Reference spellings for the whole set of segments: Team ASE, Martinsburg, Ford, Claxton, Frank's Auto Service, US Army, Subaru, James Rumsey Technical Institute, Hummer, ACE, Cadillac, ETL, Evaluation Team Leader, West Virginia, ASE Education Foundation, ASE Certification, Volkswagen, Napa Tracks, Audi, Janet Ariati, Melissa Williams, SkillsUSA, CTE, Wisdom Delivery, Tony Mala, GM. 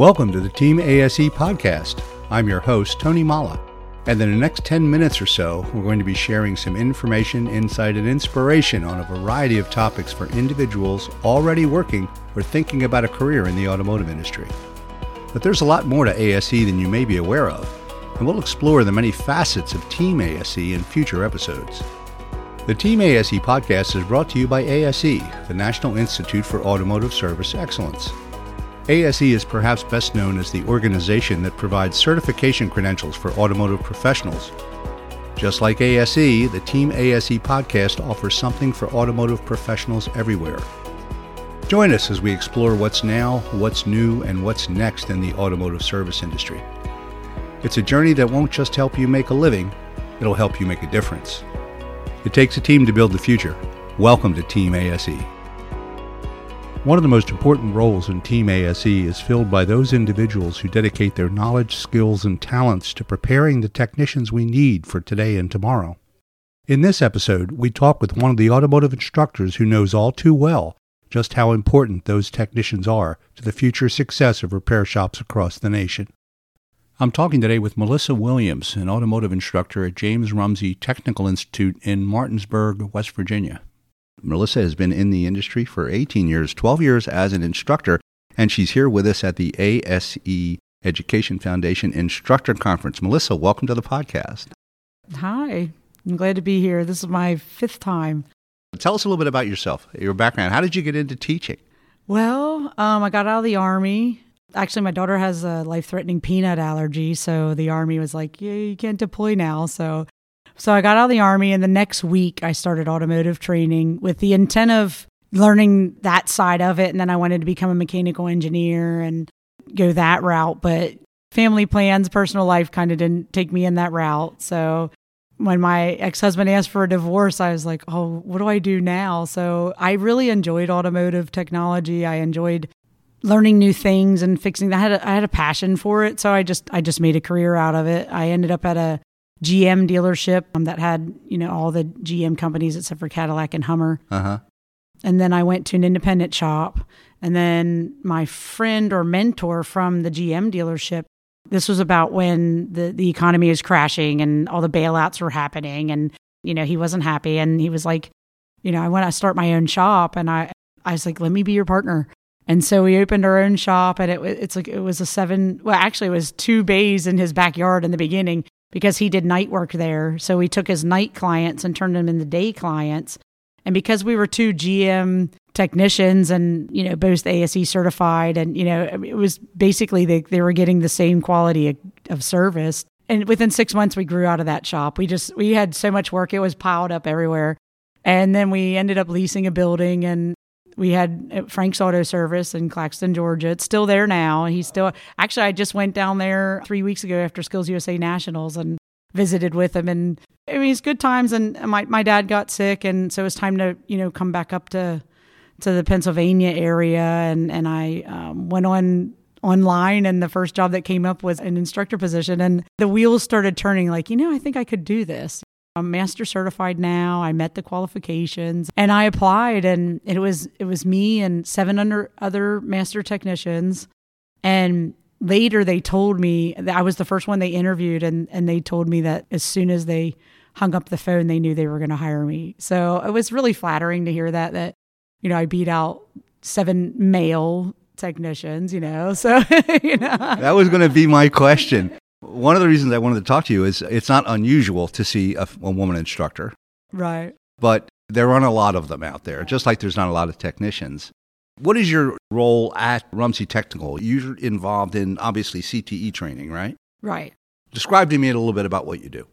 Welcome to the Team ASE podcast. I'm your host, Tony Mala. And in the next 10 minutes or so, we're going to be sharing some information, insight, and inspiration on a variety of topics for individuals already working or thinking about a career in the automotive industry. But there's a lot more to ASE than you may be aware of, and we'll explore the many facets of Team ASE in future episodes. The Team ASE podcast is brought to you by ASE, the National Institute for Automotive Service Excellence. ASE is perhaps best known as the organization that provides certification credentials for automotive professionals. Just like ASE, the Team ASE podcast offers something for automotive professionals everywhere. Join us as we explore what's now, what's new, and what's next in the automotive service industry. It's a journey that won't just help you make a living, it'll help you make a difference. It takes a team to build the future. Welcome to Team ASE. One of the most important roles in Team ASE is filled by those individuals who dedicate their knowledge, skills, and talents to preparing the technicians we need for today and tomorrow. In this episode, we talk with one of the automotive instructors who knows all too well just how important those technicians are to the future success of repair shops across the nation. I'm talking today with Melissa Williams, an automotive instructor at James Rumsey Technical Institute in Martinsburg, West Virginia. Melissa has been in the industry for 18 years, 12 years as an instructor, and she's here with us at the ASE Education Foundation Instructor Conference. Melissa, welcome to the podcast. Hi, I'm glad to be here. This is my fifth time. Tell us a little bit about yourself, your background. How did you get into teaching? Well, I got out of the Army. Actually, my daughter has a life-threatening peanut allergy, so the Army was like, yeah, you can't deploy now, So I got out of the Army, and the next week I started automotive training with the intent of learning that side of it. And then I wanted to become a mechanical engineer and go that route. But family plans, personal life kind of didn't take me in that route. So when my ex-husband asked for a divorce, I was like, oh, what do I do now? So I really enjoyed automotive technology. I enjoyed learning new things and fixing that. I had a passion for it. So I just made a career out of it. I ended up at a GM dealership that had, all the GM companies except for Cadillac and Hummer. Uh-huh. And then I went to an independent shop. And then my friend or mentor from the GM dealership, this was about when the economy is crashing and all the bailouts were happening. And, he wasn't happy. And he was like, I want to start my own shop. And I was like, let me be your partner. And so we opened our own shop, and it was 2 bays in his backyard in the beginning, because he did night work there. So we took his night clients and turned them into day clients. And because we were 2 GM technicians and, both ASE certified, and, it was basically they were getting the same quality of service. And within 6 months, we grew out of that shop. We had so much work. It was piled up everywhere. And then we ended up leasing a building, and we had Frank's Auto Service in Claxton, Georgia. It's still there now. Actually, I just went down there 3 weeks ago after SkillsUSA Nationals and visited with him. And it's good times. And my dad got sick, and so it was time to come back up to the Pennsylvania area. And I went online, and the first job that came up was an instructor position. And the wheels started turning. Like I think I could do this. I'm master certified now. I met the qualifications, and I applied, and it was me and 7 other master technicians. And later they told me that I was the first one they interviewed, and they told me that as soon as they hung up the phone, they knew they were going to hire me. So it was really flattering to hear that I beat out 7 male technicians, so That was going to be my question. One of the reasons I wanted to talk to you is it's not unusual to see a woman instructor. Right. But there aren't a lot of them out there, just like there's not a lot of technicians. What is your role at Rumsey Technical? You're involved in, obviously, CTE training, right? Right. Describe to me a little bit about what you do.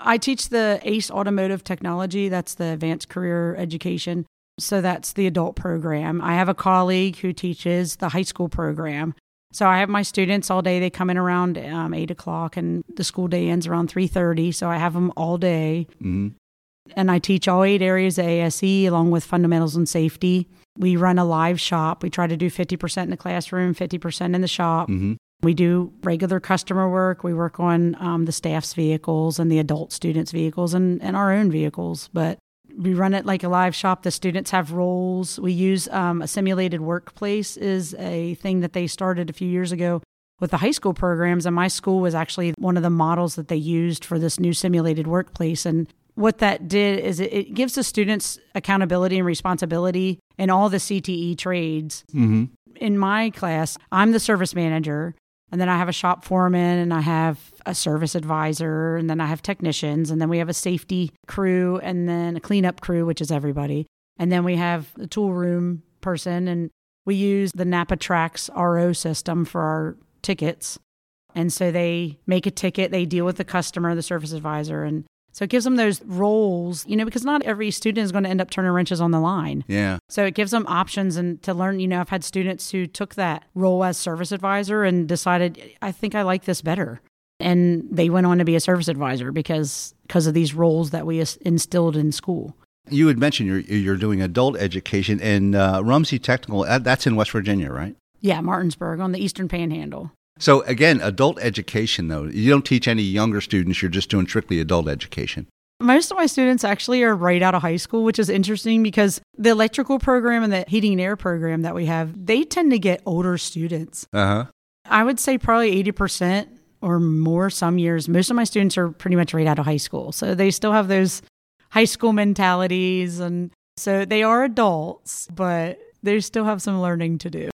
I teach the ACE Automotive Technology. That's the Advanced Career Education. So that's the adult program. I have a colleague who teaches the high school program. So I have my students all day. They come in around 8 o'clock, and the school day ends around 3:30. So I have them all day, and I teach all 8 areas of ASE along with fundamentals and safety. We run a live shop. We try to do 50% in the classroom, 50% in the shop. Mm-hmm. We do regular customer work. We work on the staff's vehicles and the adult students' vehicles and our own vehicles, but we run it like a live shop. The students have roles. We use a simulated workplace is a thing that they started a few years ago with the high school programs, and my school was actually one of the models that they used for this new simulated workplace. And what that did is it gives the students accountability and responsibility in all the CTE trades. Mm-hmm. In my class, I'm the service manager, and then I have a shop foreman, and I have a service advisor, and then I have technicians, and then we have a safety crew, and then a cleanup crew, which is everybody. And then we have the tool room person, and we use the Napa Tracks RO system for our tickets. And so they make a ticket, they deal with the customer, the service advisor, and so it gives them those roles, you know, because not every student is going to end up turning wrenches on the line. Yeah. So it gives them options and to learn, you know, I've had students who took that role as service advisor and decided, I think I like this better. And they went on to be a service advisor because of these roles that we instilled in school. You had mentioned you're doing adult education in Rumsey Technical. That's in West Virginia, right? Yeah, Martinsburg on the Eastern Panhandle. So again, adult education, though, you don't teach any younger students. You're just doing strictly adult education. Most of my students actually are right out of high school, which is interesting because the electrical program and the heating and air program that we have, they tend to get older students. Uh-huh. I would say probably 80% or more some years. Most of my students are pretty much right out of high school. So they still have those high school mentalities. And so they are adults, but they still have some learning to do.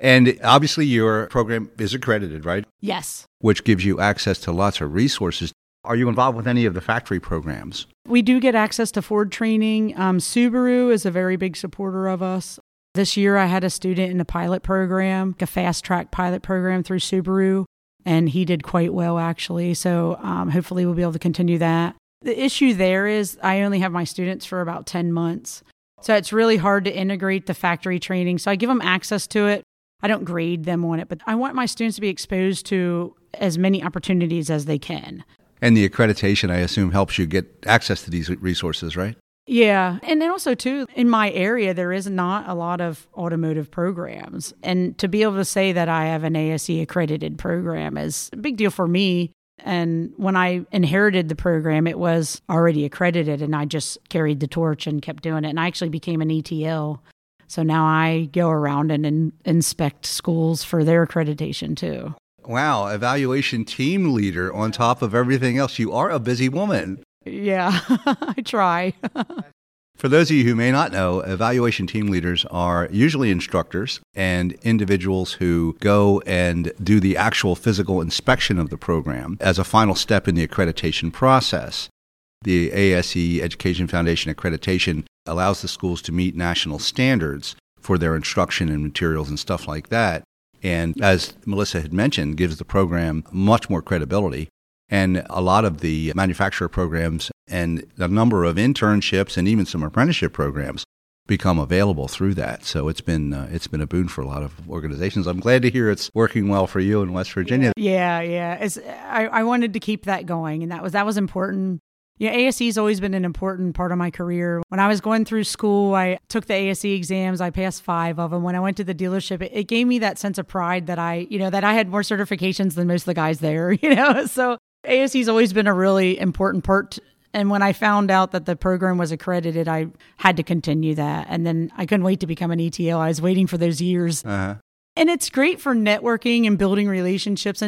And obviously your program is accredited, right? Yes. Which gives you access to lots of resources. Are you involved with any of the factory programs? We do get access to Ford training. Subaru is a very big supporter of us. This year I had a student in a pilot program, a fast-track pilot program through Subaru, and he did quite well, actually. So hopefully we'll be able to continue that. The issue there is I only have my students for about 10 months. So it's really hard to integrate the factory training. So I give them access to it. I don't grade them on it, but I want my students to be exposed to as many opportunities as they can. And the accreditation, I assume, helps you get access to these resources, right? Yeah. And then also, too, in my area, there is not a lot of automotive programs. And to be able to say that I have an ASE accredited program is a big deal for me. And when I inherited the program, it was already accredited, and I just carried the torch and kept doing it. And I actually became an ETL. So now I go around and inspect schools for their accreditation too. Wow, evaluation team leader on top of everything else. You are a busy woman. Yeah, I try. For those of you who may not know, evaluation team leaders are usually instructors and individuals who go and do the actual physical inspection of the program as a final step in the accreditation process. The ASE Education Foundation accreditation allows the schools to meet national standards for their instruction and materials and stuff like that. And as Melissa had mentioned, gives the program much more credibility. And a lot of the manufacturer programs and a number of internships and even some apprenticeship programs become available through that. So it's been a boon for a lot of organizations. I'm glad to hear it's working well for you in West Virginia. Yeah. I wanted to keep that going, and that was important. Yeah, ASE's always been an important part of my career. When I was going through school, I took the ASE exams. I passed 5 of them. When I went to the dealership, it gave me that sense of pride that I had more certifications than most of the guys there, you know. So ASE's always been a really important part. And when I found out that the program was accredited, I had to continue that. And then I couldn't wait to become an ETL. I was waiting for those years. Uh-huh. And it's great for networking and building relationships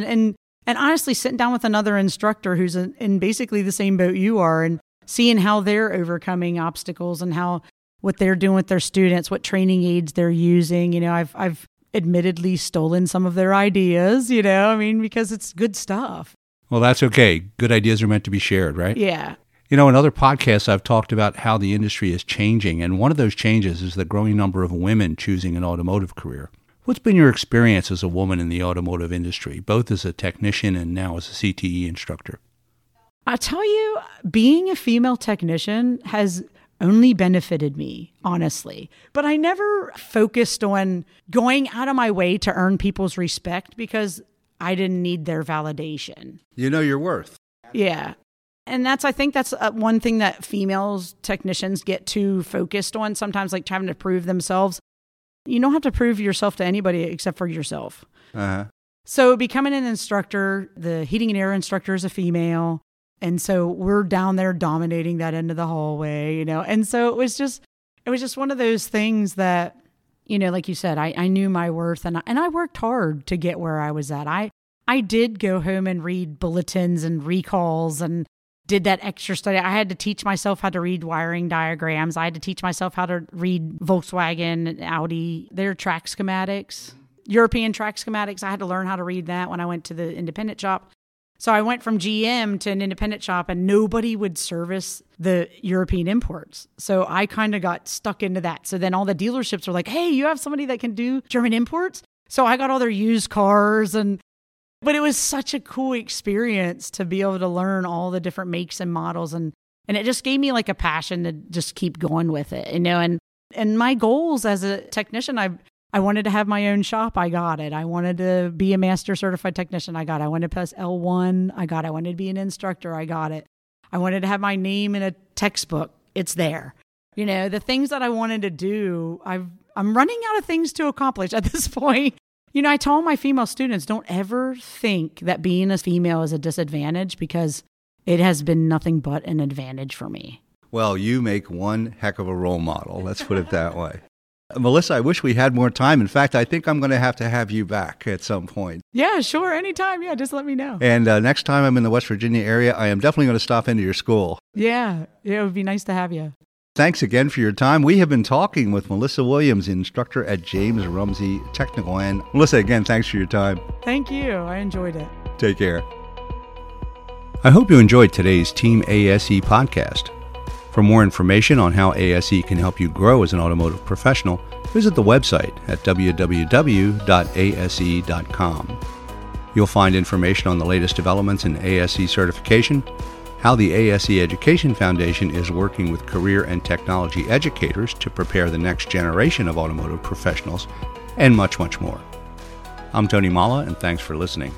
and honestly, sitting down with another instructor who's in basically the same boat you are and seeing how they're overcoming obstacles and how what they're doing with their students, what training aids they're using. You know, I've admittedly stolen some of their ideas, you know, I mean, because it's good stuff. Well, that's okay. Good ideas are meant to be shared, right? Yeah. You know, in other podcasts, I've talked about how the industry is changing. And one of those changes is the growing number of women choosing an automotive career. What's been your experience as a woman in the automotive industry, both as a technician and now as a CTE instructor? I tell you, being a female technician has only benefited me, honestly. But I never focused on going out of my way to earn people's respect because I didn't need their validation. You know your worth. Yeah. And I think that's one thing that females technicians get too focused on, sometimes like trying to prove themselves. You don't have to prove yourself to anybody except for yourself. Uh-huh. So becoming an instructor, the heating and air instructor is a female. And so we're down there dominating that end of the hallway, you know. And so it was just one of those things that you know, like you said, I knew my worth, and I worked hard to get where I was at. I did go home and read bulletins and recalls and did that extra study. I had to teach myself how to read wiring diagrams. I had to teach myself how to read Volkswagen and Audi, their track schematics, European track schematics. I had to learn how to read that when I went to the independent shop. So I went from GM to an independent shop, and nobody would service the European imports. So I kind of got stuck into that. So then all the dealerships were like, hey, you have somebody that can do German imports? So I got all their used cars. But it was such a cool experience to be able to learn all the different makes and models. And it just gave me like a passion to just keep going with it, you know. And my goals as a technician, I wanted to have my own shop. I got it. I wanted to be a master certified technician. I got it. I wanted to pass L1. I got it. I wanted to be an instructor. I got it. I wanted to have my name in a textbook. It's there. You know, the things that I wanted to do, I'm running out of things to accomplish at this point. You know, I tell my female students, don't ever think that being a female is a disadvantage, because it has been nothing but an advantage for me. Well, you make one heck of a role model. Let's put it that way. Melissa, I wish we had more time. In fact, I think I'm going to have you back at some point. Yeah, sure. Anytime. Yeah, just let me know. And next time I'm in the West Virginia area, I am definitely going to stop into your school. Yeah, it would be nice to have you. Thanks again for your time. We have been talking with Melissa Williams, instructor at James Rumsey Technical. And Melissa, again, thanks for your time. Thank you. I enjoyed it. Take care. I hope you enjoyed today's Team ASE podcast. For more information on how ASE can help you grow as an automotive professional, visit the website at www.ase.com. You'll find information on the latest developments in ASE certification, how the ASE Education Foundation is working with career and technology educators to prepare the next generation of automotive professionals, and much, much more. I'm Tony Mala, and thanks for listening.